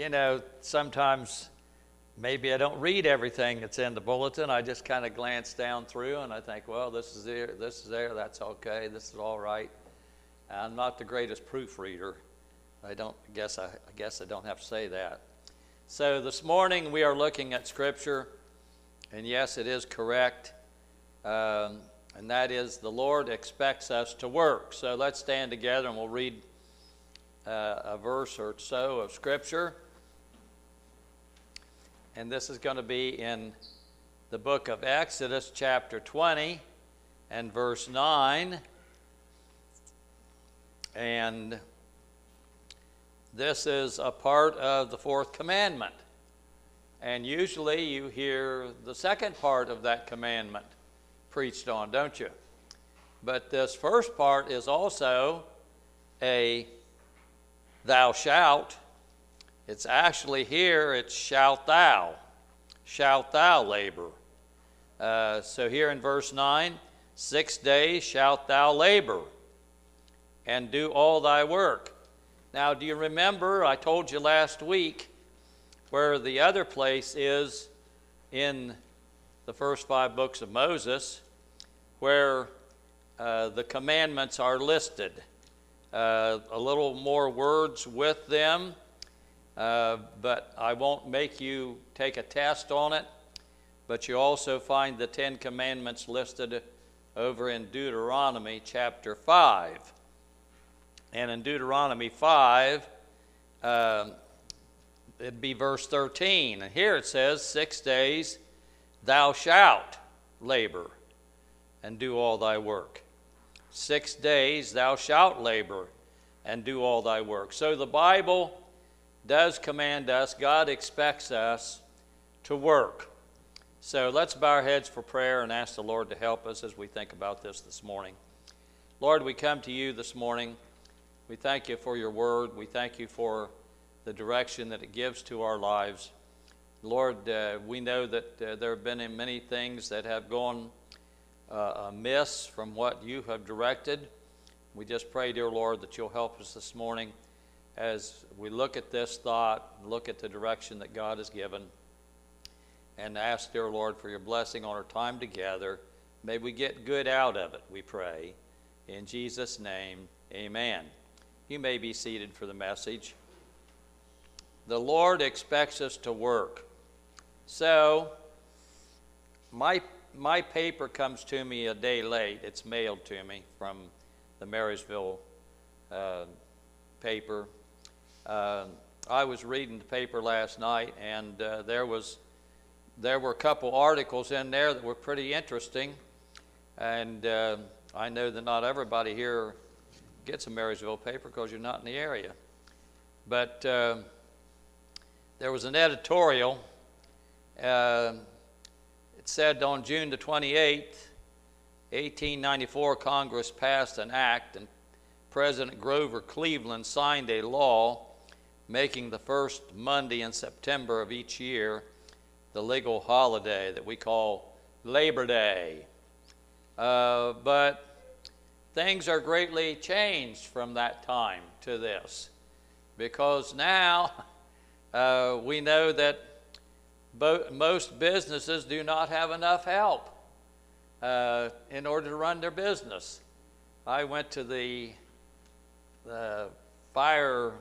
you know, sometimes maybe I don't read everything that's in the bulletin. I just kind of glance down through and I think, well, this is there, that's okay, this is all right. I'm not the greatest proofreader. I guess I don't have to say that. So this morning we are looking at Scripture, and yes, it is correct, and that is the Lord expects us to work. So let's stand together and we'll read a verse or so of Scripture. And this is going to be in the book of Exodus, chapter 20 and verse 9. And this is a part of the fourth commandment. And usually you hear the second part of that commandment preached on, don't you? But this first part is also a thou shalt. It's actually here, it's shalt thou labor. So here in verse 9, 6 days shalt thou labor and do all thy work. Now, do you remember, I told you last week where the other place is in the first 5 books of Moses, where the commandments are listed. A little more words with them, but I won't make you take a test on it. But you also find the 10 commandments listed over in Deuteronomy chapter 5. And in Deuteronomy 5, it'd be verse 13. And here it says, 6 days thou shalt labor and do all thy work. 6 days thou shalt labor and do all thy work. So the Bible does command us, God expects us to work. So let's bow our heads for prayer and ask the Lord to help us as we think about this morning. Lord, we come to you this morning. We thank you for your word. We thank you for the direction that it gives to our lives. Lord, we know that there have been many things that have gone amiss from what you have directed. We just pray, dear Lord, that you'll help us this morning as we look at this thought, look at the direction that God has given, and ask, dear Lord, for your blessing on our time together. May we get good out of it, we pray. In Jesus' name, amen. You may be seated for the message. The Lord expects us to work. So, my paper comes to me a day late. It's mailed to me from the Marysville paper. I was reading the paper last night, and there were a couple articles in there that were pretty interesting. And I know that not everybody here gets a Marysville paper because you're not in the area. But there was an editorial. It said on June the 28th, 1894, Congress passed an act and President Grover Cleveland signed a law making the first Monday in September of each year the legal holiday that we call Labor Day. But things are greatly changed from that time to this, because now we know that most businesses do not have enough help in order to run their business. I went to the fire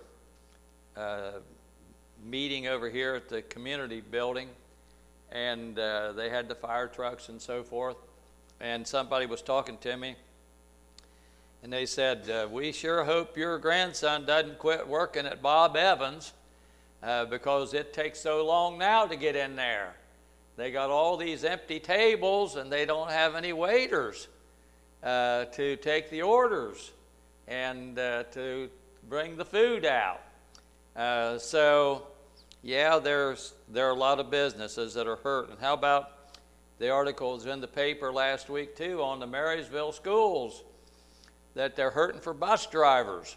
meeting over here at the community building, and they had the fire trucks and so forth, and somebody was talking to me. And they said, we sure hope your grandson doesn't quit working at Bob Evans because it takes so long now to get in there. They got all these empty tables and they don't have any waiters to take the orders and to bring the food out. So, yeah, there are a lot of businesses that are hurt. And how about the articles in the paper last week, too, on the Marysville schools? That they're hurting for bus drivers.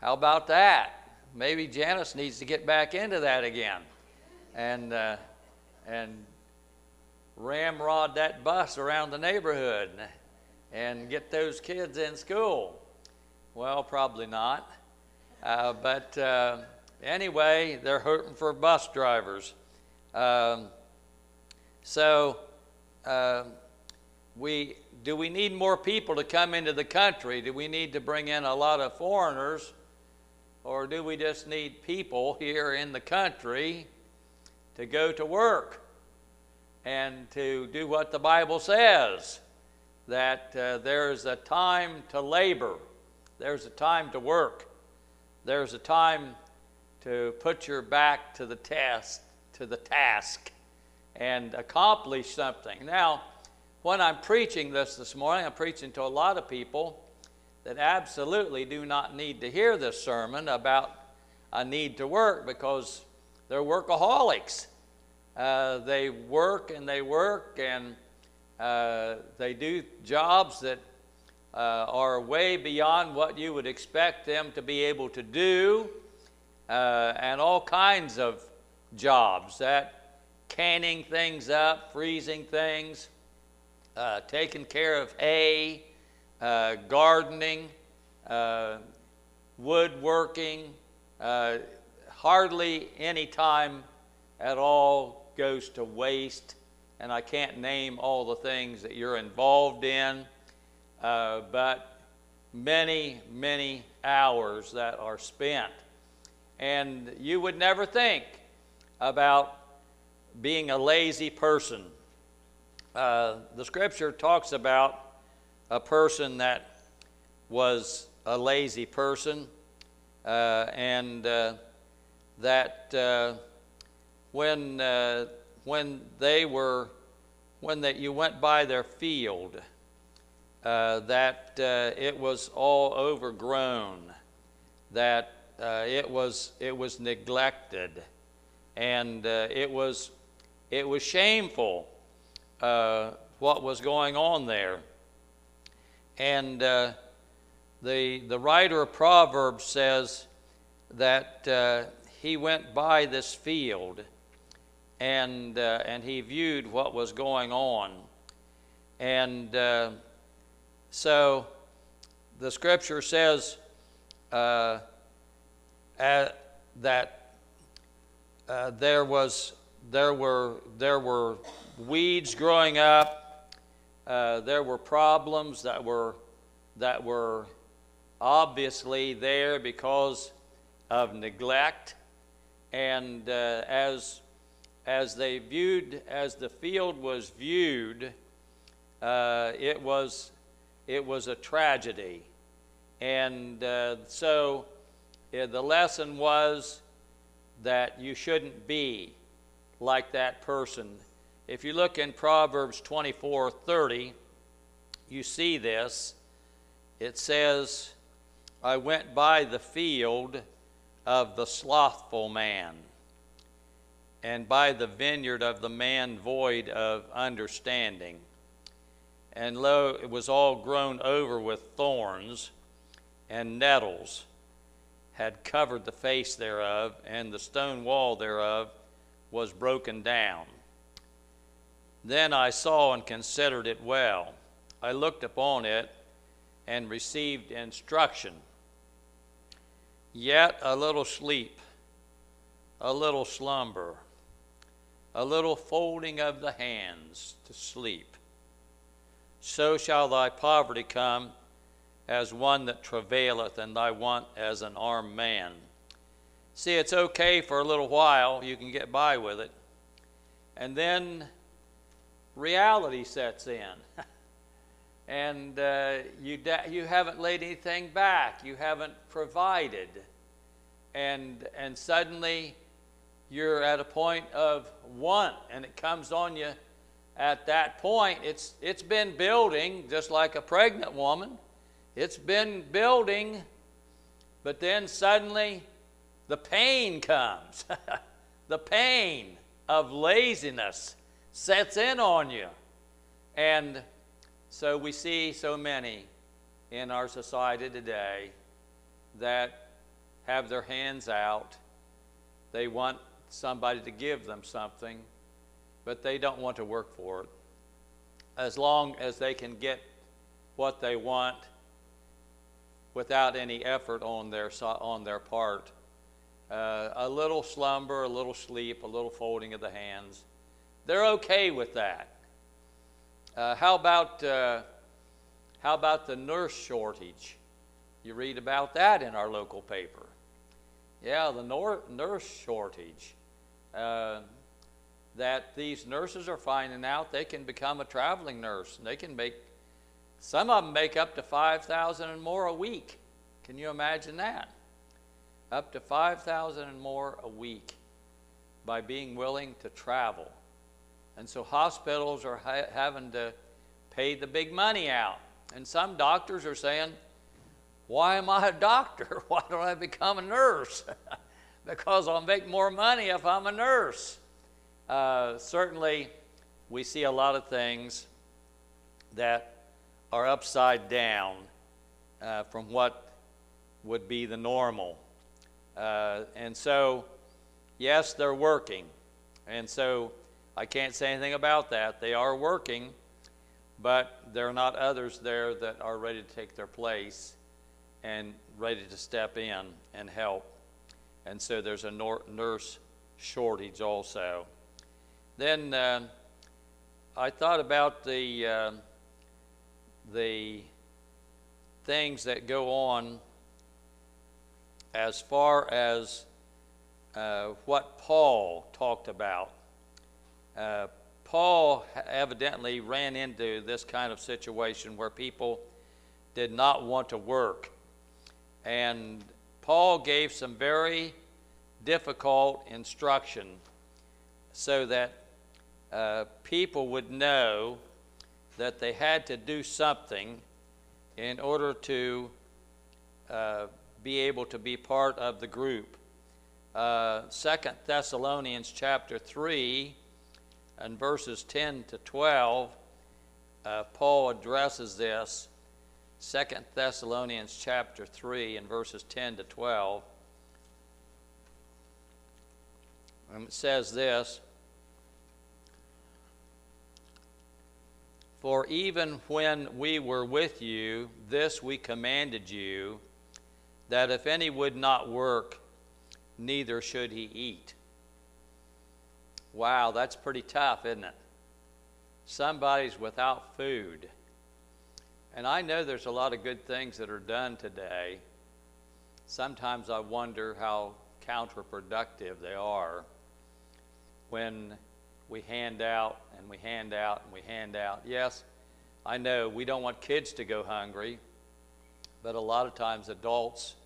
How about that? Maybe Janice needs to get back into that again and ramrod that bus around the neighborhood and get those kids in school. Well, probably not, but Anyway, they're hurting for bus drivers. Do we need more people to come into the country? Do we need to bring in a lot of foreigners? Or do we just need people here in the country to go to work and to do what the Bible says, that there's a time to labor, there's a time to work, there's a time to put your back to the test, to the task, and accomplish something. Now, when I'm preaching this morning, I'm preaching to a lot of people that absolutely do not need to hear this sermon about a need to work, because they're workaholics. They work and they work, and they do jobs that are way beyond what you would expect them to be able to do, and all kinds of jobs, that canning things up, freezing things, taking care of hay, gardening, woodworking, hardly any time at all goes to waste, and I can't name all the things that you're involved in, but many, many hours that are spent. And you would never think about being a lazy person. The scripture talks about a person that was a lazy person, when you went by their field, it was all overgrown, it was neglected, and it was shameful what was going on there. And the writer of Proverbs says that he went by this field, and he viewed what was going on. And so the scripture says there were weeds growing up, there were problems that were obviously there because of neglect. And as the field was viewed, it was a tragedy. And so the lesson was that you shouldn't be like that person. If you look in Proverbs 24:30, you see this. It says, "I went by the field of the slothful man, and by the vineyard of the man void of understanding. And lo, it was all grown over with thorns, and nettles had covered the face thereof, and the stone wall thereof was broken down. Then I saw and considered it well. I looked upon it and received instruction. Yet a little sleep, a little slumber, a little folding of the hands to sleep. So shall thy poverty come as one that travaileth, and thy want as an armed man." See, it's okay for a little while, you can get by with it. And then reality sets in. And you haven't laid anything back, you haven't provided. And suddenly you're at a point of want, and it comes on you. At that point, it's been building, just like a pregnant woman. It's been building, but then suddenly the pain comes. The pain of laziness sets in on you. And so we see so many in our society today that have their hands out. They want somebody to give them something, but they don't want to work for it. As long as they can get what they want without any effort on their part, a little slumber, a little sleep, a little folding of the hands. They're okay with that. How about the nurse shortage? You read about that in our local paper. Yeah, the nurse shortage. That these nurses are finding out they can become a traveling nurse. And they can make, some of them make up to 5,000 and more a week. Can you imagine that? Up to 5,000 and more a week by being willing to travel. And so hospitals are having to pay the big money out. And some doctors are saying, why am I a doctor? Why don't I become a nurse? Because I'll make more money if I'm a nurse. Certainly, we see a lot of things that are upside down from what would be the normal. And so, yes, they're working. And so, I can't say anything about that. They are working, but there are not others there that are ready to take their place and ready to step in and help. And so there's a nurse shortage also. Then I thought about the things that go on as far as what Paul talked about. Paul evidently ran into this kind of situation where people did not want to work. And Paul gave some very difficult instruction so that people would know that they had to do something in order to be able to be part of the group. 2 Thessalonians chapter 3, in verses 10 to 12, Paul addresses this. 2 Thessalonians chapter 3, in verses 10 to 12. And it says this, "For even when we were with you, this we commanded you, that if any would not work, neither should he eat." Wow, that's pretty tough, isn't it? Somebody's without food. And I know there's a lot of good things that are done today. Sometimes I wonder how counterproductive they are when we hand out and we hand out and we hand out. Yes, I know we don't want kids to go hungry, but a lot of times adults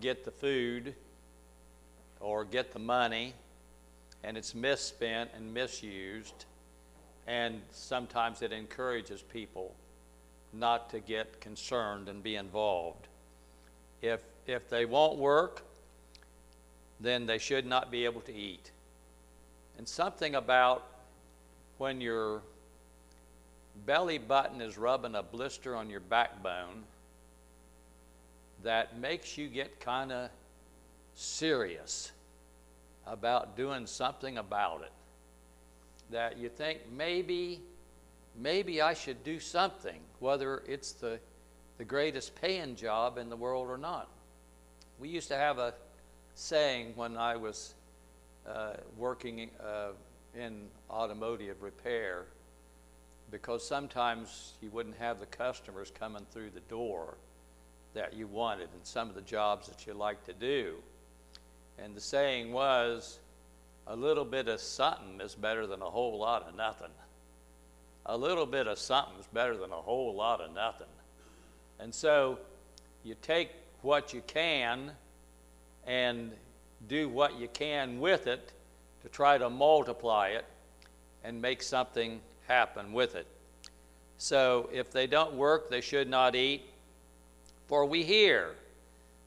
get the food or get the money, and it's misspent and misused, and sometimes it encourages people not to get concerned and be involved. If they won't work, then they should not be able to eat. And something about when your belly button is rubbing a blister on your backbone that makes you get kind of serious about doing something about it, that you think maybe I should do something, whether it's the greatest paying job in the world or not. We used to have a saying when I was working in automotive repair, because sometimes you wouldn't have the customers coming through the door that you wanted and some of the jobs that you like to do. And the saying was, a little bit of something is better than a whole lot of nothing. A little bit of something is better than a whole lot of nothing. And so you take what you can and do what you can with it to try to multiply it and make something happen with it. So if they don't work, they should not eat. For we hear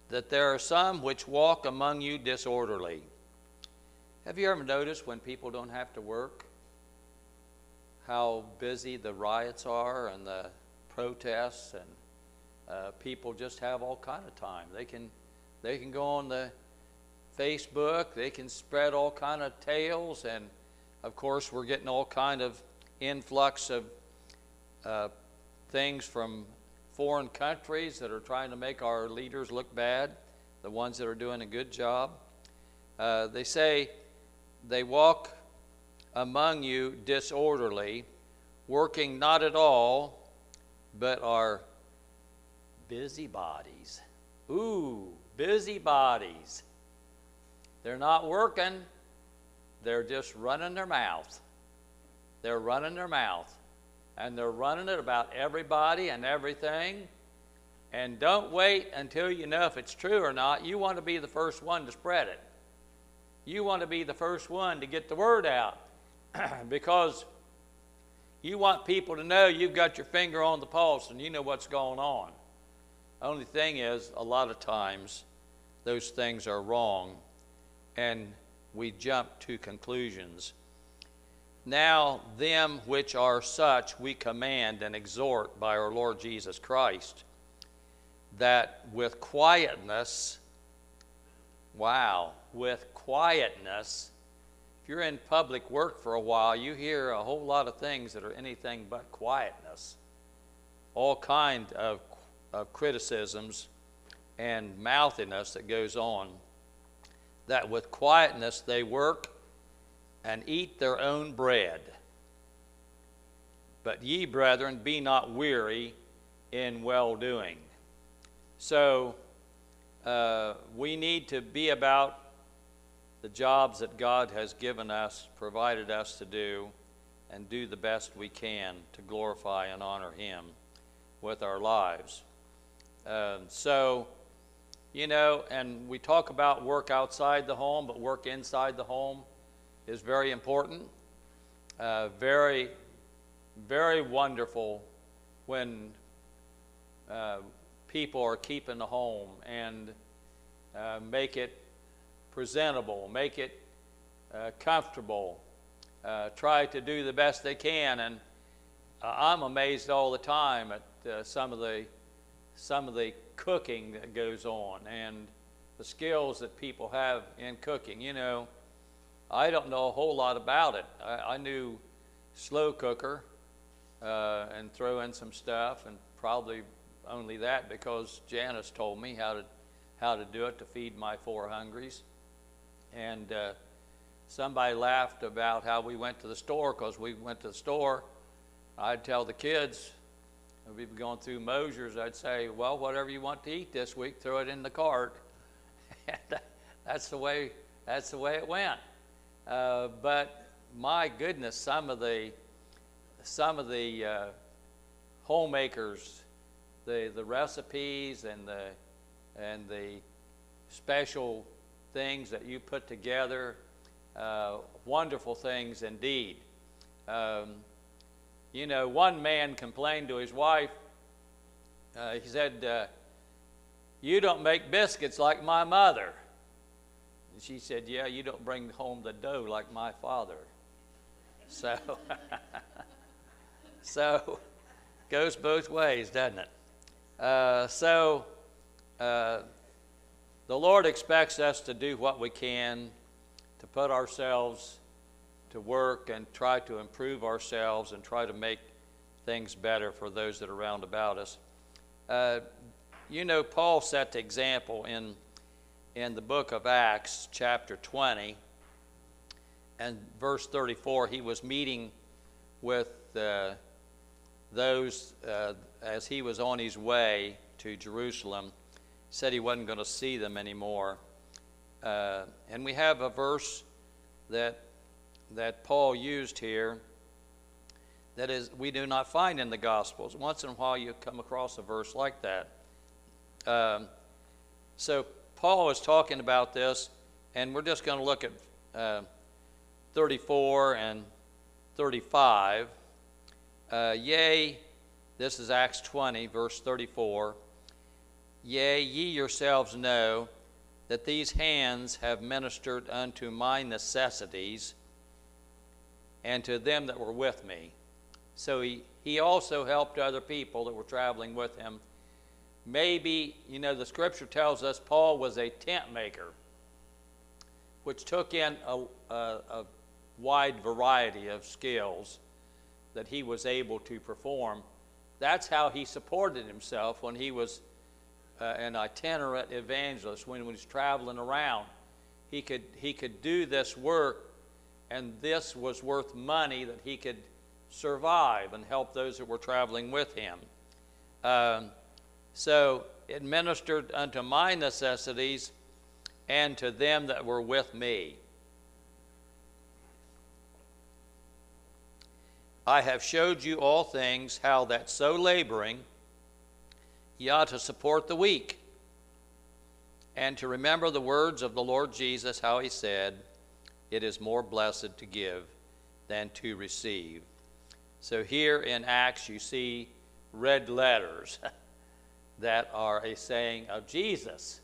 that there are some which walk among you disorderly. Have you ever noticed when people don't have to work, how busy the riots are and the protests, and people just have all kind of time. They can go on the Facebook, they can spread all kind of tales, and of course we're getting all kind of influx of things from foreign countries that are trying to make our leaders look bad, the ones that are doing a good job. They say they walk among you disorderly, working not at all, but are busybodies. Ooh, busybodies. They're not working. They're just running their mouth. They're running their mouth. And they're running it about everybody and everything. And don't wait until you know if it's true or not. You want to be the first one to spread it. You want to be the first one to get the word out because you want people to know you've got your finger on the pulse and you know what's going on. Only thing is, a lot of times, those things are wrong and we jump to conclusions. Now them which are such we command and exhort by our Lord Jesus Christ, that with quietness, wow, with quietness, if you're in public work for a while, you hear a whole lot of things that are anything but quietness. All kind of criticisms and mouthiness that goes on, that with quietness they work and eat their own bread. But ye, brethren, be not weary in well-doing. So we need to be about the jobs that God has given us, provided us to do, and do the best we can to glorify and honor Him with our lives. So, you know, and we talk about work outside the home, but work inside the home is very important. Very, very wonderful when people are keeping the home and make it presentable, make it comfortable, try to do the best they can. And I'm amazed all the time at some of the cooking that goes on and the skills that people have in cooking. You know, I don't know a whole lot about it. I knew slow cooker and throw in some stuff, and probably only that because Janice told me how to do it to feed my four hungries. And somebody laughed about how we went to the store, because we went to the store. I'd tell the kids, we'd be going through Mosier's, I'd say, well, whatever you want to eat this week, throw it in the cart. That's the way it went. But my goodness, some of the homemakers, the recipes and the special things that you put together, wonderful things indeed. You know, one man complained to his wife, he said, you don't make biscuits like my mother. And she said, yeah, you don't bring home the dough like my father. So, so goes both ways, doesn't it? The Lord expects us to do what we can, to put ourselves to work and try to improve ourselves and try to make things better for those that are around about us. You know, Paul set the example in the book of Acts, chapter 20, and verse 34. He was meeting with those as he was on his way to Jerusalem. Said he wasn't going to see them anymore. And we have a verse that Paul used here that is we do not find in the Gospels. Once in a while you come across a verse like that. So Paul is talking about this, and we're just going to look at 34 and 35. Yea, this is Acts 20, verse 34. Yea, ye yourselves know that these hands have ministered unto my necessities and to them that were with me. So he also helped other people that were traveling with him. Maybe, you know, the scripture tells us Paul was a tent maker, which took in a wide variety of skills that he was able to perform. That's how he supported himself when he was an itinerant evangelist, when he was traveling around. He could do this work, and this was worth money that he could survive and help those that were traveling with him. So it ministered unto my necessities and to them that were with me. I have showed you all things, how that so laboring ye ought to support the weak, and to remember the words of the Lord Jesus, how he said, it is more blessed to give than to receive. So here in Acts you see red letters that are a saying of Jesus,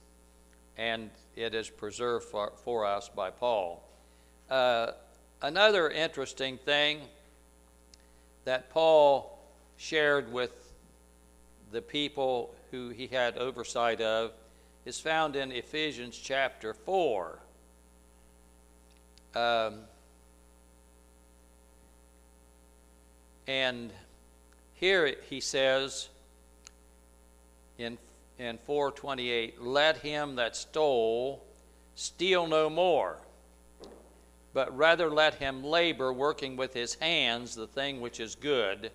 and it is preserved for us by Paul. Another interesting thing that Paul shared with the people who he had oversight of is found in Ephesians chapter 4. And here he says in 4:28, let him that stole steal no more, but rather let him labor, working with his hands the thing which is good,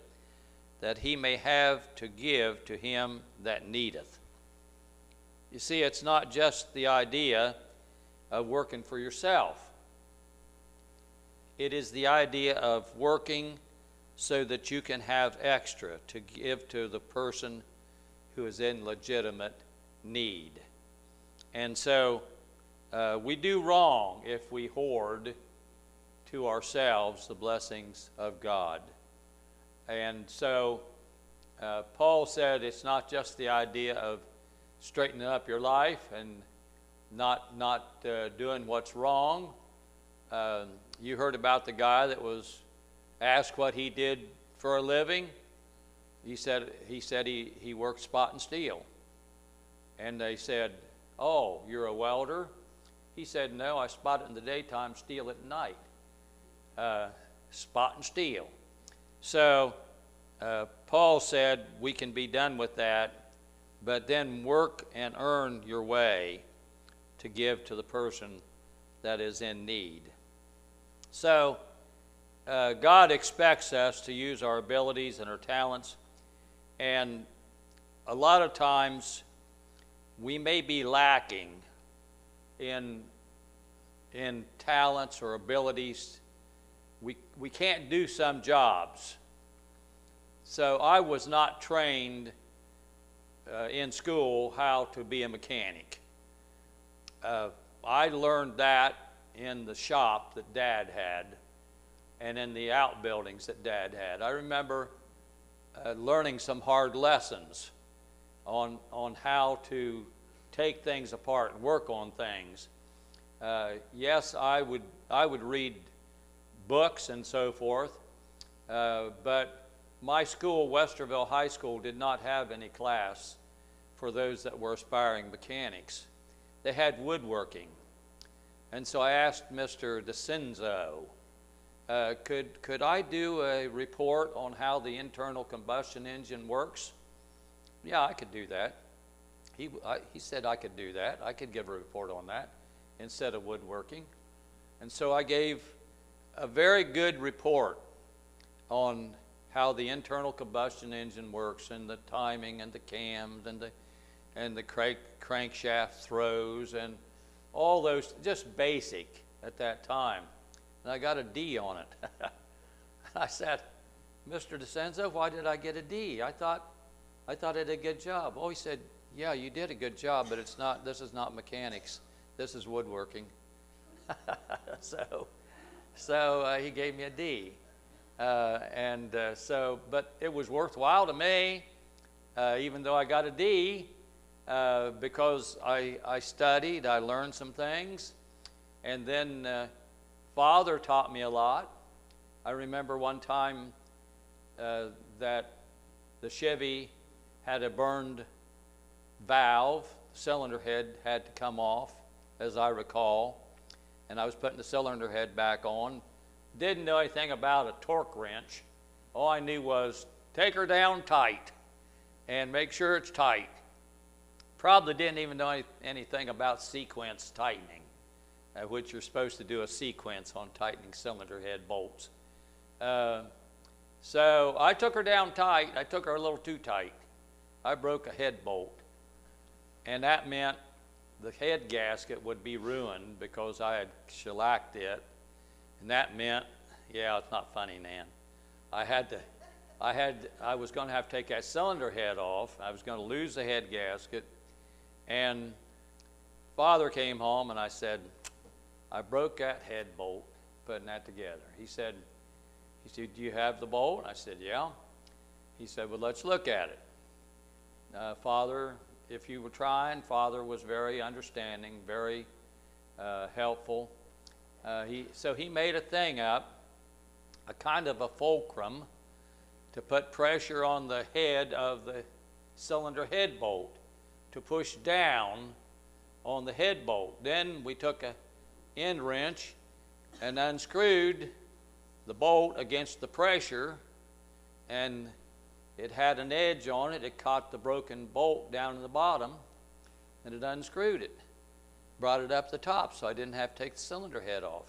that he may have to give to him that needeth. You see, it's not just the idea of working for yourself. It is the idea of working so that you can have extra to give to the person who is in legitimate need. And so we do wrong if we hoard to ourselves the blessings of God. And so Paul said it's not just the idea of straightening up your life and not doing what's wrong. You heard about the guy that was asked what he did for a living. He said he worked spot and steel. And they said, oh, you're a welder? He said, no, I spot it in the daytime, steal it at night. Spot and steal. So Paul said we can be done with that, but then work and earn your way to give to the person that is in need. So God expects us to use our abilities and our talents, and a lot of times we may be lacking in talents or abilities. We can't do some jobs. So I was not trained in school how to be a mechanic. I learned that in the shop that Dad had and in the outbuildings that Dad had. I remember learning some hard lessons on how to take things apart and work on things. Yes, I would read books and so forth, but my school, Westerville High School, did not have any class for those that were aspiring mechanics. They had woodworking. And so I asked Mr. DeCenzo, could I do a report on how the internal combustion engine works? Yeah, I could do that. He said I could do that. I could give a report on that instead of woodworking. And so I gave a very good report on how the internal combustion engine works, and the timing and the cams and the crankshaft throws and all those, just basic at that time. And I got a D on it. I said, Mr. DeCenzo, why did I get a D? I thought I did a good job. Oh, he said, yeah, you did a good job, but it's not, this is not mechanics. This is woodworking. So he gave me a D. But it was worthwhile to me, even though I got a D, because I studied, I learned some things. And then Father taught me a lot. I remember one time that the Chevy had a burned valve, cylinder head had to come off, as I recall. And I was putting the cylinder head back on. Didn't know anything about a torque wrench. All I knew was take her down tight and make sure it's tight. Probably didn't even know anything about sequence tightening. at which you're supposed to do a sequence on tightening cylinder head bolts. So I took her down tight. I took her a little too tight. I broke a head bolt, and that meant the head gasket would be ruined because I had shellacked it, and that meant, yeah, it's not funny, Nan. I was going to have to take that cylinder head off. I was going to lose the head gasket, and Father came home, and I said, I broke that head bolt putting that together. He said, do you have the bolt? I said, yeah. He said, well, let's look at it. Father, if you were trying, Father was very understanding, very helpful. So he made a thing up, a kind of a fulcrum, to put pressure on the head of the cylinder head bolt, to push down on the head bolt. Then we took an end wrench and unscrewed the bolt against the pressure, and it had an edge on it. It caught the broken bolt down in the bottom, and it unscrewed it, brought it up the top so I didn't have to take the cylinder head off.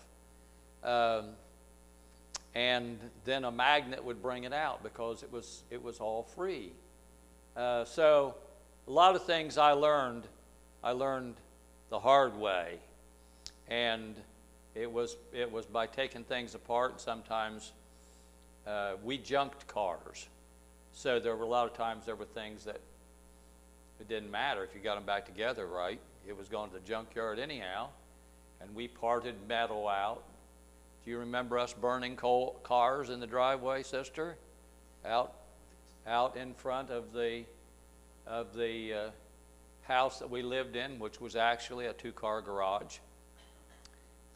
And then a magnet would bring it out because it was all free. So a lot of things I learned the hard way, and it was by taking things apart. And sometimes we junked cars. So there were a lot of times there were things that it didn't matter if you got them back together right. It was going to the junkyard anyhow, and we parted metal out. Do you remember us burning coal cars in the driveway, sister? Out in front of the house that we lived in, which was actually a two-car garage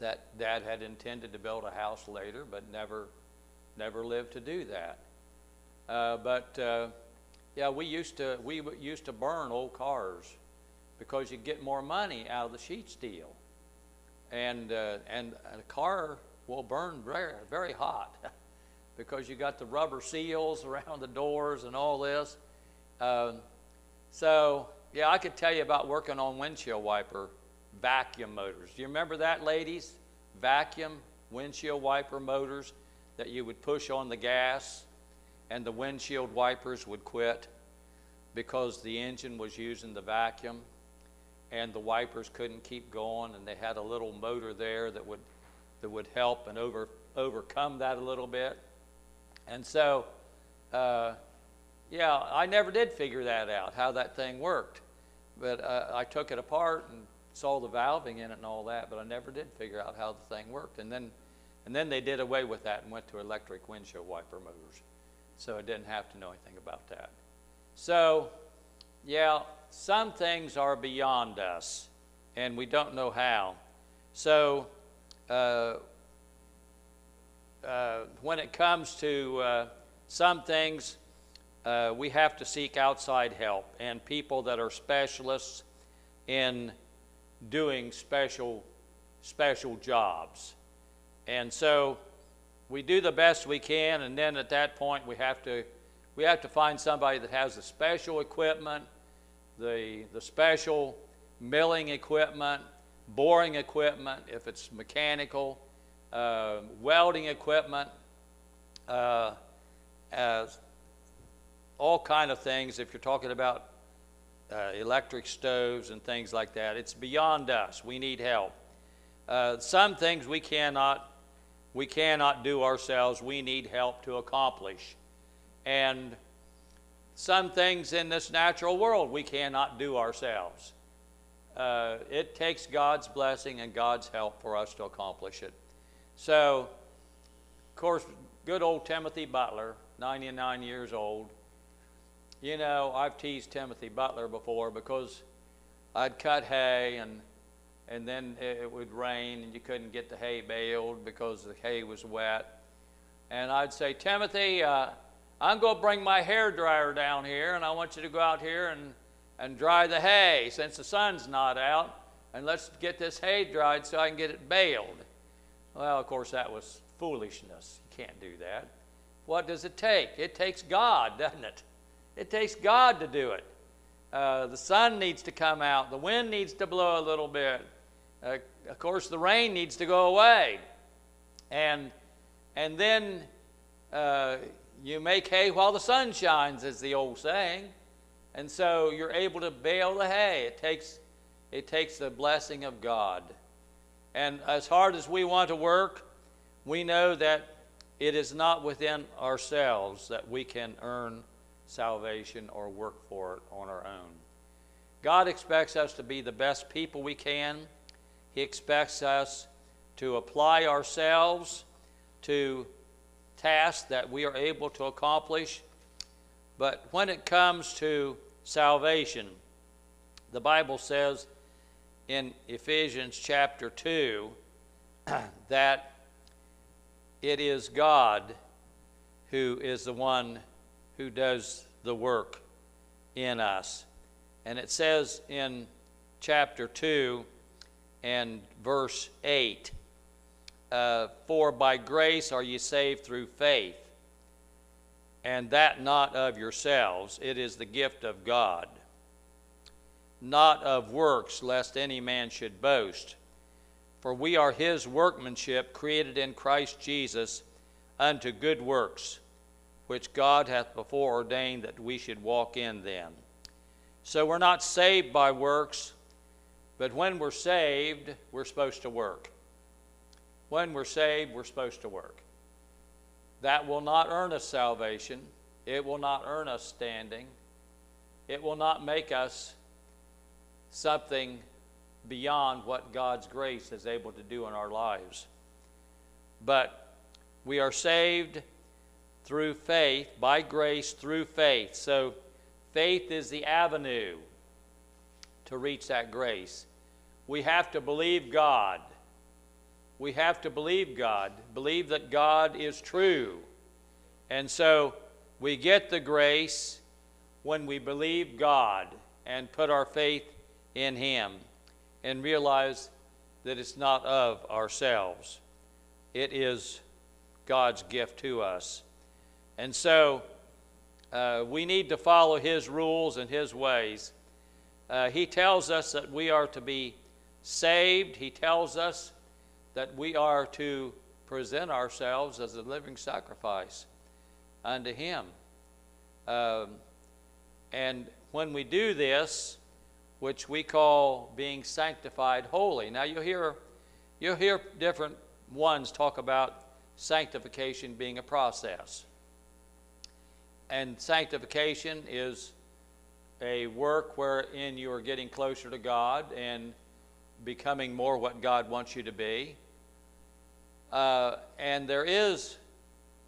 that Dad had intended to build a house later, but never lived to do that. Yeah, we used to burn old cars because you get more money out of the sheet steel, and a car will burn very, very hot because you got the rubber seals around the doors and all this. So yeah, I could tell you about working on windshield wiper vacuum motors. Do you remember that, ladies? Vacuum windshield wiper motors that you would push on the gas, and the windshield wipers would quit because the engine was using the vacuum and the wipers couldn't keep going, and they had a little motor there that would help and overcome that a little bit. And so, yeah, I never did figure that out, how that thing worked. But I took it apart and saw the valving in it and all that, but I never did figure out how the thing worked. And then they did away with that and went to electric windshield wiper motors. So I didn't have to know anything about that. So, yeah, some things are beyond us, and we don't know how. So when it comes to some things, we have to seek outside help and people that are specialists in doing special jobs. And so we do the best we can, and then at that point we have to find somebody that has the special equipment, the special milling equipment, boring equipment if it's mechanical, welding equipment, all kind of things. If you're talking about electric stoves and things like that, it's beyond us. We need help. Some things we cannot do ourselves. We need help to accomplish. And some things in this natural world we cannot do ourselves. It takes God's blessing and God's help for us to accomplish it. So, of course, good old Timothy Butler, 99 years old. You know, I've teased Timothy Butler before because I'd cut hay, and then it would rain and you couldn't get the hay baled because the hay was wet. And I'd say, Timothy, I'm going to bring my hair dryer down here, and I want you to go out here and dry the hay since the sun's not out, and let's get this hay dried so I can get it baled. Well, of course, that was foolishness. You can't do that. What does it take? It takes God, doesn't it? It takes God to do it. The sun needs to come out. The wind needs to blow a little bit. Of course, the rain needs to go away. And then you make hay while the sun shines, is the old saying. And so you're able to bale the hay. It takes the blessing of God. And as hard as we want to work, we know that it is not within ourselves that we can earn salvation or work for it on our own. God expects us to be the best people we can. He expects us to apply ourselves to tasks that we are able to accomplish. But when it comes to salvation, the Bible says in Ephesians chapter 2 that it is God who is the one who does the work in us. And it says in chapter 2 and verse 8, for by grace are ye saved through faith, and that not of yourselves, it is the gift of God, not of works, lest any man should boast. For we are his workmanship, created in Christ Jesus unto good works, which God hath before ordained that we should walk in them. So we're not saved by works, but when we're saved, we're supposed to work. When we're saved, we're supposed to work. That will not earn us salvation. It will not earn us standing. It will not make us something beyond what God's grace is able to do in our lives. But we are saved through faith, by grace through faith. So faith is the avenue to reach that grace. We have to believe God. We have to believe God, believe that God is true. And so we get the grace when we believe God and put our faith in Him and realize that it's not of ourselves. It is God's gift to us. And so we need to follow His rules and His ways. He tells us that we are to be saved. He tells us that we are to present ourselves as a living sacrifice unto Him. And when we do this, which we call being sanctified holy. Now you'll hear different ones talk about sanctification being a process. And sanctification is a work wherein you are getting closer to God and becoming more what God wants you to be. And there is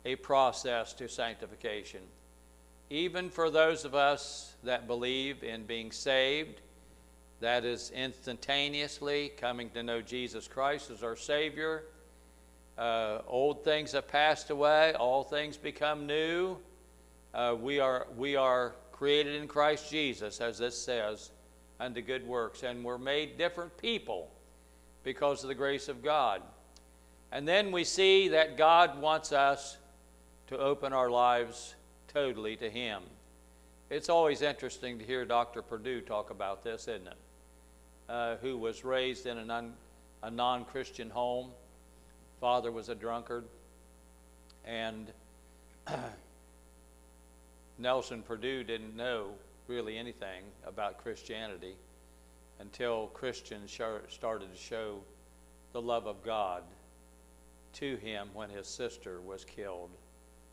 a process to sanctification. Even for those of us that believe in being saved, that is instantaneously coming to know Jesus Christ as our Savior. Old things have passed away, all things become new. We are created in Christ Jesus, as this says, unto good works. And we're made different people because of the grace of God. And then we see that God wants us to open our lives totally to Him. It's always interesting to hear Dr. Perdue talk about this, isn't it? Who was raised in a non-Christian home. Father was a drunkard. And Nelson Perdue didn't know really anything about Christianity until Christians started to show the love of God to him when his sister was killed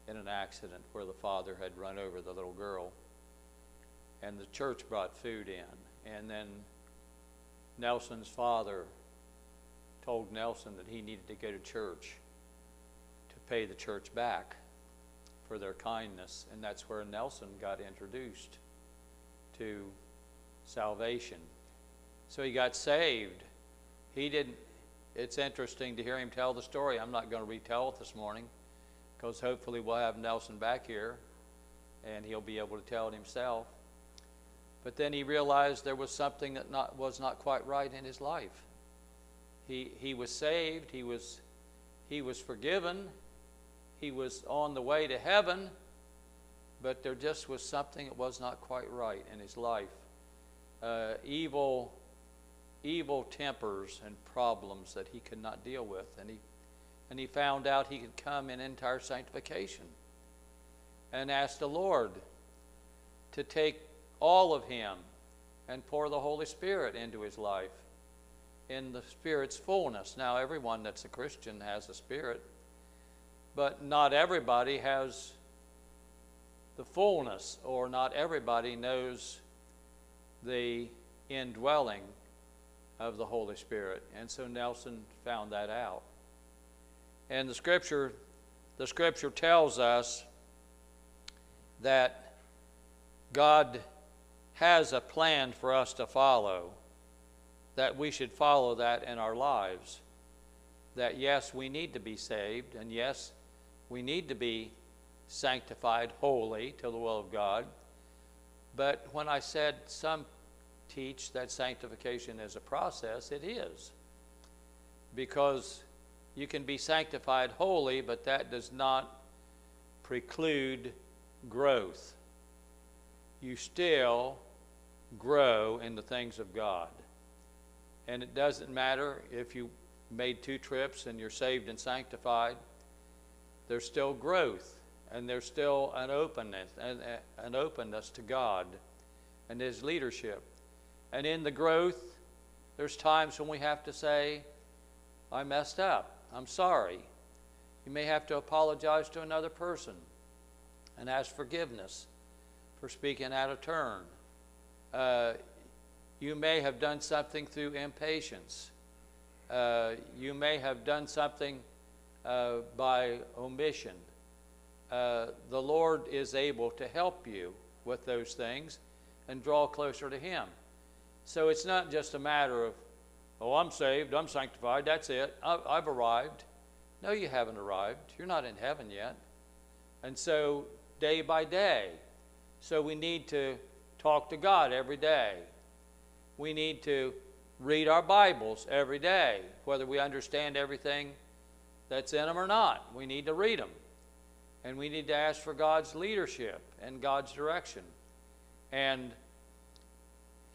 in an accident where the father had run over the little girl. And the church brought food in. And then Nelson's father told Nelson that he needed to go to church to pay the church back for their kindness. And that's where Nelson got introduced to salvation. So he got saved. He didn't. It's interesting to hear him tell the story. I'm not going to retell it this morning because hopefully we'll have Nelson back here and he'll be able to tell it himself. But then he realized there was something that was not quite right in his life. He was saved. He was forgiven. He was on the way to heaven. But there just was something that was not quite right in his life. Evil evil tempers and problems that he could not deal with. And he found out he could come in entire sanctification and asked the Lord to take all of him and pour the Holy Spirit into his life in the Spirit's fullness. Now, everyone that's a Christian has the Spirit, but not everybody has the fullness, or not everybody knows the indwelling of the Holy Spirit. And so Nelson found that out. And the scripture tells us that God has a plan for us to follow, that we should follow that in our lives, that yes, we need to be saved, and yes, we need to be sanctified wholly to the will of God. But when I said some teach that sanctification is a process, it is, because you can be sanctified wholly, but that does not preclude growth. You still grow in the things of God. And it doesn't matter if you made 2 trips and you're saved and sanctified, there's still growth, and there's still an openness to God and his leadership. And in the growth, there's times when we have to say, I messed up, I'm sorry. You may have to apologize to another person and ask forgiveness for speaking out of turn. You may have done something through impatience. You may have done something by omission. The Lord is able to help you with those things and draw closer to him. So it's not just a matter of, oh, I'm saved, I'm sanctified, that's it, I've arrived. No, you haven't arrived. You're not in heaven yet. And so day by day. So we need to talk to God every day. We need to read our Bibles every day, whether we understand everything that's in them or not. We need to read them. And we need to ask for God's leadership and God's direction. And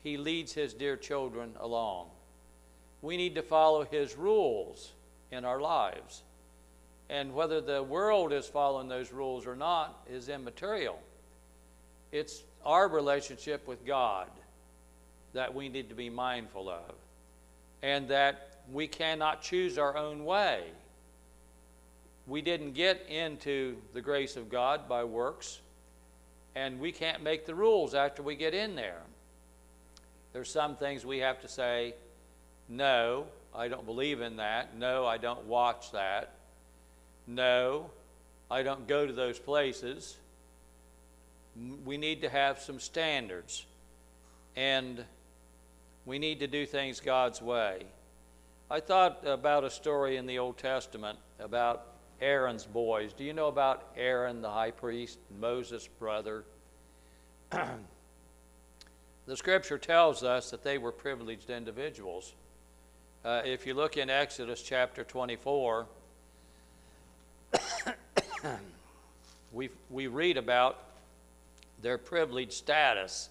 he leads his dear children along. We need to follow his rules in our lives. And whether the world is following those rules or not is immaterial. It's our relationship with God that we need to be mindful of, and that we cannot choose our own way. We didn't get into the grace of God by works, and we can't make the rules after we get in there. There's some things we have to say, no, I don't believe in that. No, I don't watch that. No, I don't go to those places. We need to have some standards, and we need to do things God's way. I thought about a story in the Old Testament about Aaron's boys. Do you know about Aaron, the high priest, Moses' brother? The scripture tells us that they were privileged individuals. If you look in Exodus chapter 24, we read about their privileged status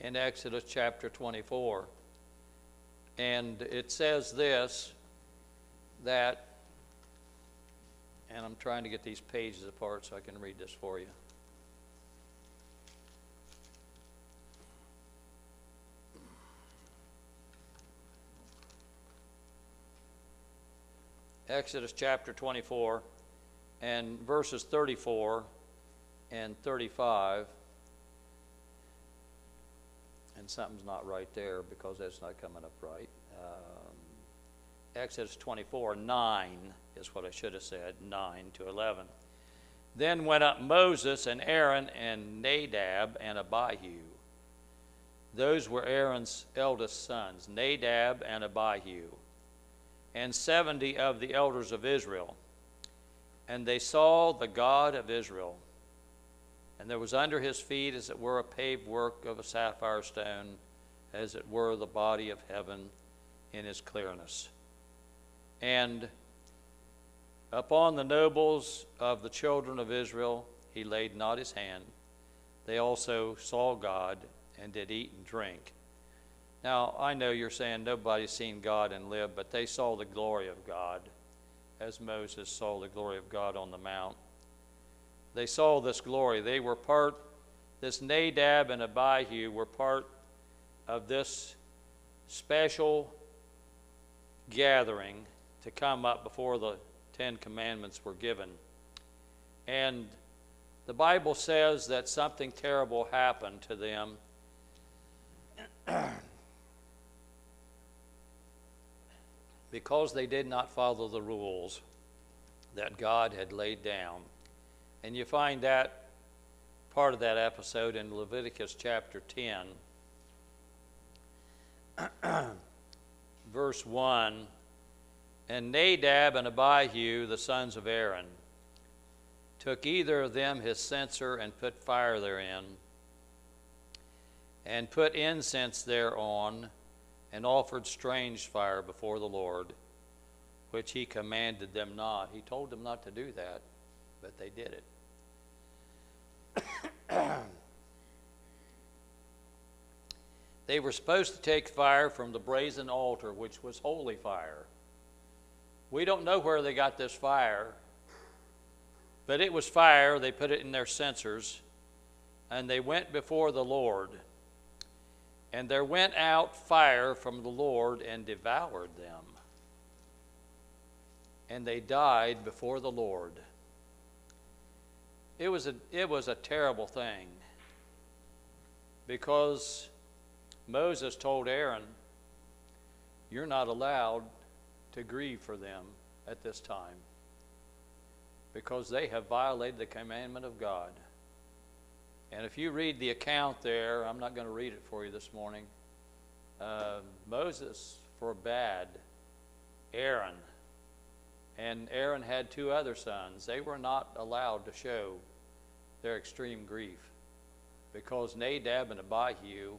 in Exodus chapter 24. And it says this, that, and I'm trying to get these pages apart so I can read this for you. Exodus chapter 24 and verses 34 and 35. And something's not right there because that's not coming up right. Exodus 24, 9 is what I should have said, 9 to 11. Then went up Moses and Aaron and Nadab and Abihu. Those were Aaron's eldest sons, Nadab and Abihu, and 70 of the elders of Israel. And they saw the God of Israel. And there was under his feet, as it were, a paved work of a sapphire stone, as it were, the body of heaven in his clearness. And upon the nobles of the children of Israel he laid not his hand. They also saw God and did eat and drink. Now, I know you're saying nobody's seen God and lived, but they saw the glory of God as Moses saw the glory of God on the mount. They saw this glory. They were part, this Nadab and Abihu were part of this special gathering to come up before the Ten Commandments were given. And the Bible says that something terrible happened to them. Because they did not follow the rules that God had laid down. And you find that part of that episode in Leviticus chapter 10, verse 1, and Nadab and Abihu, the sons of Aaron, took either of them his censer and put fire therein, and put incense thereon, and offered strange fire before the Lord, which he commanded them not. He told them not to do that, but they did it. They were supposed to take fire from the brazen altar, which was holy fire. We don't know where they got this fire, but it was fire. They put it in their censers, and they went before the Lord. And there went out fire from the Lord and devoured them. And they died before the Lord. It was a terrible thing, because Moses told Aaron, you're not allowed to grieve for them at this time, because they have violated the commandment of God. And if you read the account there, I'm not going to read it for you this morning, Moses forbade Aaron, and Aaron had two other sons. They were not allowed to show their extreme grief, because Nadab and Abihu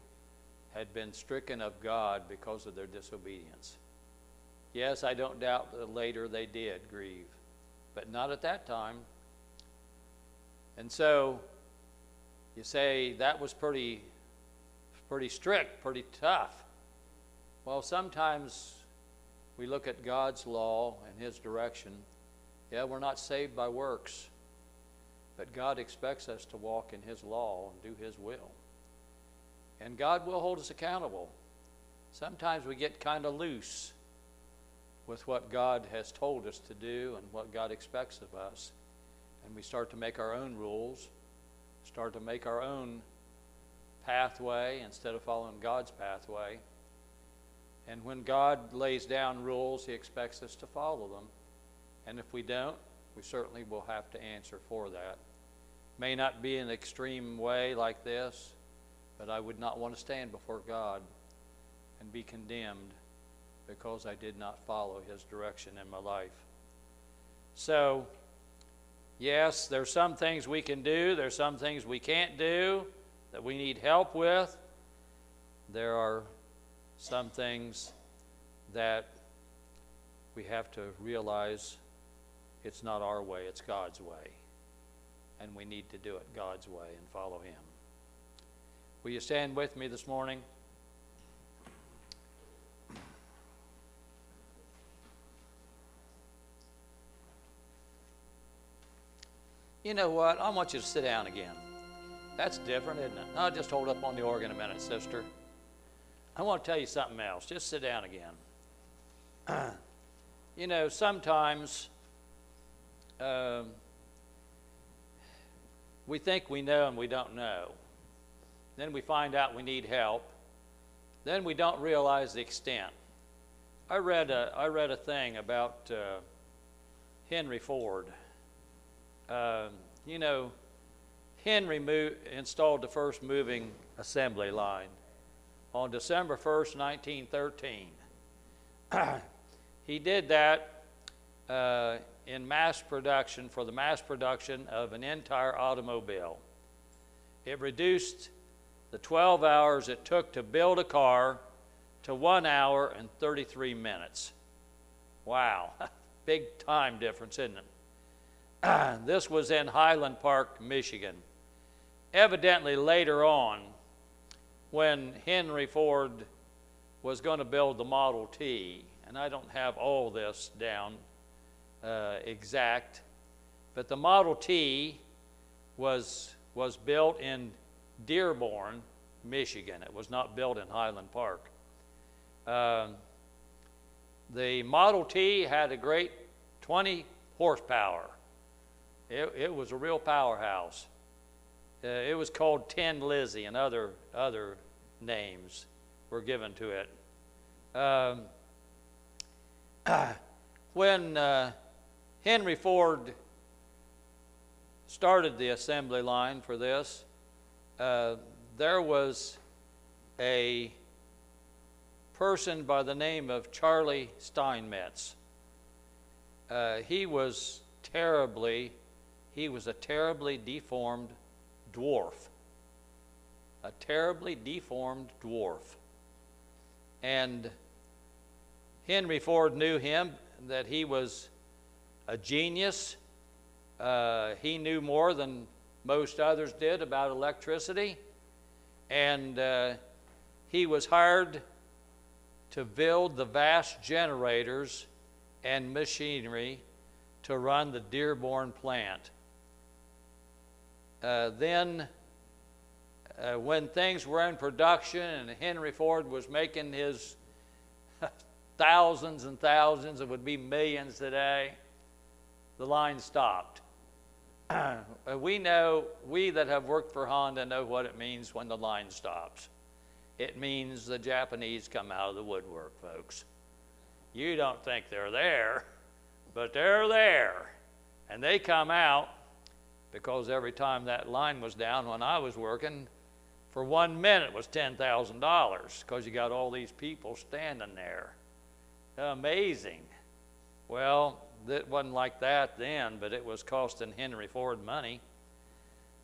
had been stricken of God because of their disobedience. Yes, I don't doubt that later they did grieve, but not at that time. And so you say, that was pretty strict, pretty tough. Well, sometimes we look at God's law and his direction. Yeah, we're not saved by works, but God expects us to walk in his law and do his will. And God will hold us accountable. Sometimes we get kind of loose with what God has told us to do and what God expects of us. And we start to make our own rules, start to make our own pathway instead of following God's pathway. And when God lays down rules, he expects us to follow them. And if we don't, we certainly will have to answer for that. May not be an extreme way like this, but I would not want to stand before God and be condemned because I did not follow his direction in my life. So, yes, there's some things we can do. There's some things we can't do that we need help with. There are some things that we have to realize it's not our way, it's God's way. And we need to do it God's way and follow him. Will you stand with me this morning? You know what? I want you to sit down again. That's different, isn't it? I'll just hold up on the organ a minute, sister. I want to tell you something else. Just sit down again. You know, sometimes we think we know and we don't know. Then we find out we need help. Then we don't realize the extent. I read a thing about Henry Ford. You know, Henry installed the first moving assembly line on December 1st, 1913. He did that in mass production for the mass production of an entire automobile. It reduced the 12 hours it took to build a car to 1 hour and 33 minutes. Wow, big time difference, isn't it? This was in Highland Park, Michigan. Evidently later on, when Henry Ford was going to build the Model T, and I don't have all this down exact, but the Model T was built in Dearborn, Michigan. It was not built in Highland Park. The Model T had a great 20 horsepower. It was a real powerhouse. It was called Tin Lizzie, and other names were given to it. When Henry Ford started the assembly line for this, there was a person by the name of Charlie Steinmetz. He was a terribly deformed dwarf. A terribly deformed dwarf. And Henry Ford knew him, that he was a genius. He knew more than most others did about electricity. And he was hired to build the vast generators and machinery to run the Dearborn plant. Then when things were in production and Henry Ford was making his thousands and thousands, it would be millions today, the line stopped. We that have worked for Honda know what it means when the line stops. It means the Japanese come out of the woodwork, folks. You don't think they're there, but they're there. And they come out, because every time that line was down when I was working, for 1 minute was $10,000, because you got all these people standing there. Amazing. Well, it wasn't like that then, but it was costing Henry Ford money.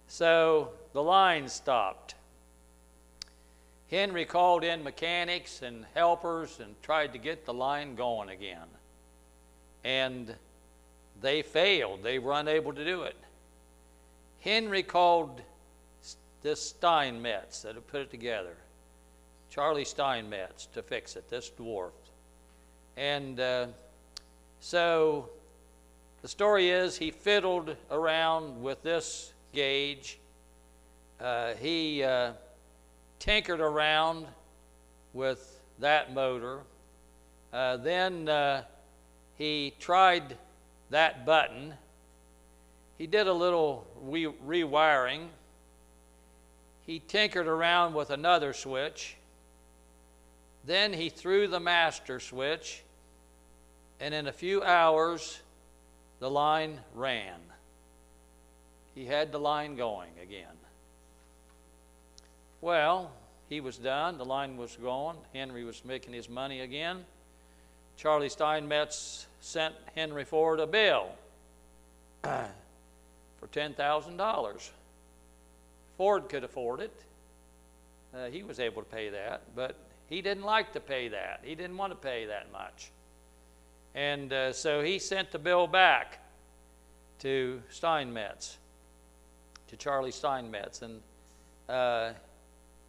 So the line stopped. Henry called in mechanics and helpers and tried to get the line going again. And they failed. They were unable to do it. Henry called this Steinmetz that had put it together, Charlie Steinmetz, to fix it, this dwarf. And so the story is he fiddled around with this gauge. He tinkered around with that motor. Then he tried that button. He did a little rewiring. He tinkered around with another switch. Then he threw the master switch, and in a few hours, the line ran. He had the line going again. Well, he was done. The line was gone. Henry was making his money again. Charlie Steinmetz sent Henry Ford a bill for $10,000. Ford could afford it. He was able to pay that, but he didn't like to pay that. He didn't want to pay that much. And so he sent the bill back to Steinmetz, to Charlie Steinmetz. And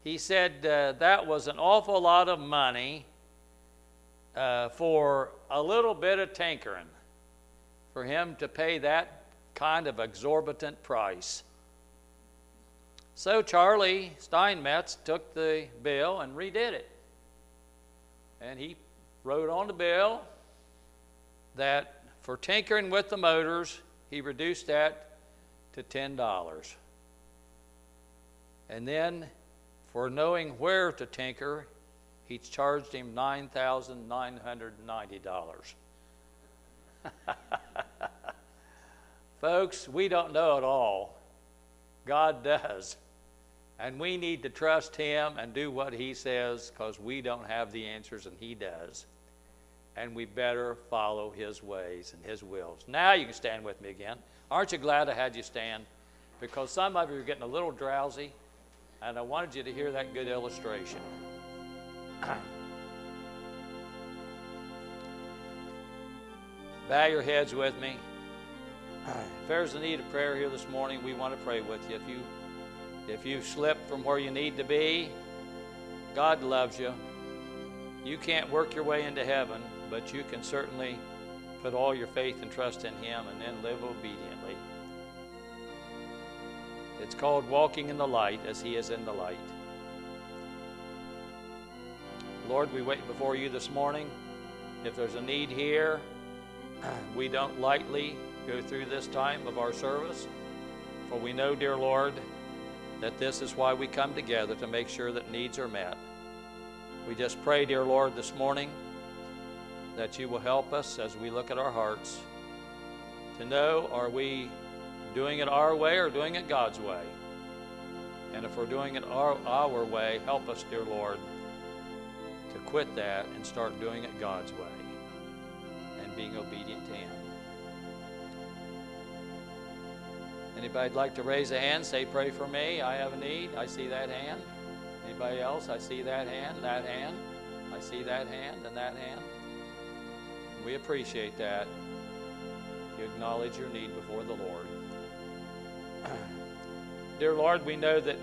he said that was an awful lot of money for a little bit of tinkering, for him to pay that kind of exorbitant price. So Charlie Steinmetz took the bill and redid it. And he wrote on the bill that for tinkering with the motors, he reduced that to $10. And then for knowing where to tinker, he charged him $9,990. Folks, we don't know it all. God does. And we need to trust him and do what he says, because we don't have the answers and he does. And we better follow his ways and his wills. Now you can stand with me again. Aren't you glad I had you stand? Because some of you are getting a little drowsy, and I wanted you to hear that good illustration. Bow your heads with me. If there's a need of prayer here this morning, we want to pray with you. If you've slipped from where you need to be, God loves you. You can't work your way into heaven, but you can certainly put all your faith and trust in Him and then live obediently. It's called walking in the light as He is in the light. Lord, we wait before You this morning. If there's a need here, we don't lightly go through this time of our service, for we know, dear Lord, that this is why we come together, to make sure that needs are met. We just pray, dear Lord, this morning that You will help us as we look at our hearts to know, are we doing it our way or doing it God's way? And if we're doing it our way, help us, dear Lord, to quit that and start doing it God's way and being obedient to Him. Anybody'd like to raise a hand, say, pray for me, I have a need, I see that hand. Anybody else? I see that hand, I see that hand, and that hand. We appreciate that. You acknowledge your need before the Lord. Dear Lord, we know that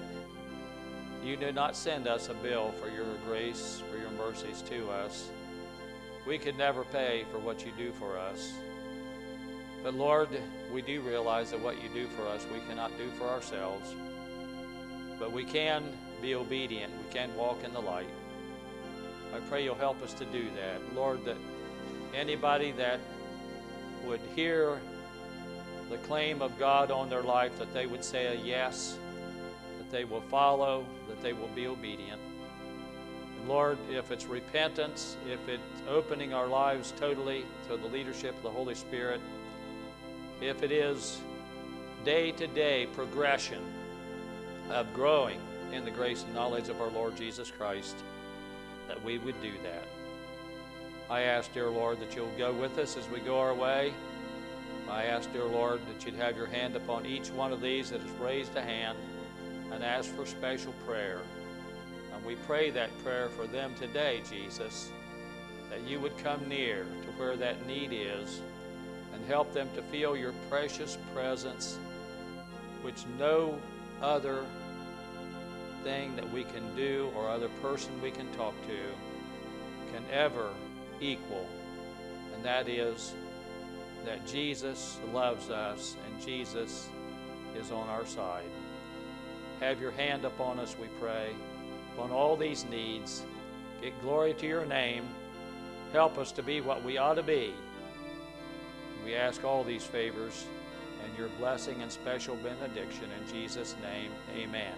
You did not send us a bill for Your grace, for Your mercies to us. We could never pay for what You do for us. But Lord, we do realize that what You do for us, we cannot do for ourselves. But we can be obedient. We can walk in the light. I pray You'll help us to do that. Lord, that anybody that would hear the claim of God on their life, that they would say a yes, that they will follow, that they will be obedient. And Lord, if it's repentance, if it's opening our lives totally to the leadership of the Holy Spirit, if it is day-to-day progression of growing in the grace and knowledge of our Lord Jesus Christ, that we would do that. I ask, dear Lord, that You'll go with us as we go our way. I ask, dear Lord, that You'd have Your hand upon each one of these that has raised a hand and ask for special prayer. And we pray that prayer for them today, Jesus, that You would come near to where that need is and help them to feel Your precious presence, which no other thing that we can do or other person we can talk to can ever equal, and that is that Jesus loves us and Jesus is on our side. Have Your hand upon us, we pray, upon all these needs. Get glory to Your name. Help us to be what we ought to be. We ask all these favors and Your blessing and special benediction in Jesus' name. Amen.